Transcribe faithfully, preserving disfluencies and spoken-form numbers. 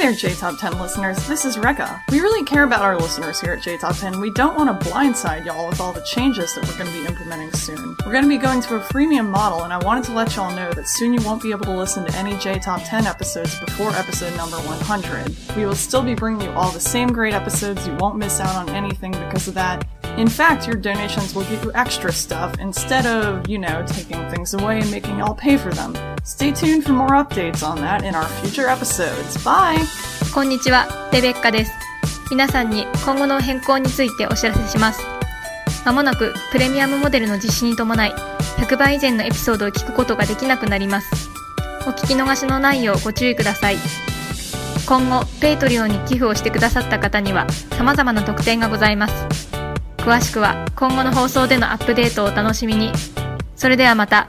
there, J Top ten listeners. This is Rekka. We really care about our listeners here at J Top ten. We don't want to blindside y'all with all the changes that we're going to be implementing soon. We're going to be going to a freemium model, and I wanted to let y'all know that soon you won't be able to listen to any J Top ten episodes before episode number one hundred. We will still be bringing you all the same great episodes. You won't miss out on anything because of that. In fact, your donations will give you extra stuff instead of, you know, taking things away and making y'all pay for them. Stay tuned for more updates on that in our future episodes. Bye!こんにちは、レベッカです。皆さんに今後の変更についてお知らせします。まもなくプレミアムモデルの実施に伴い、ひゃくばい以前のエピソードを聞くことができなくなります。お聞き逃しのないようご注意ください。今後、ペイトリオンに寄付をしてくださった方には、様々な特典がございます。詳しくは今後の放送でのアップデートをお楽しみに。それではまた。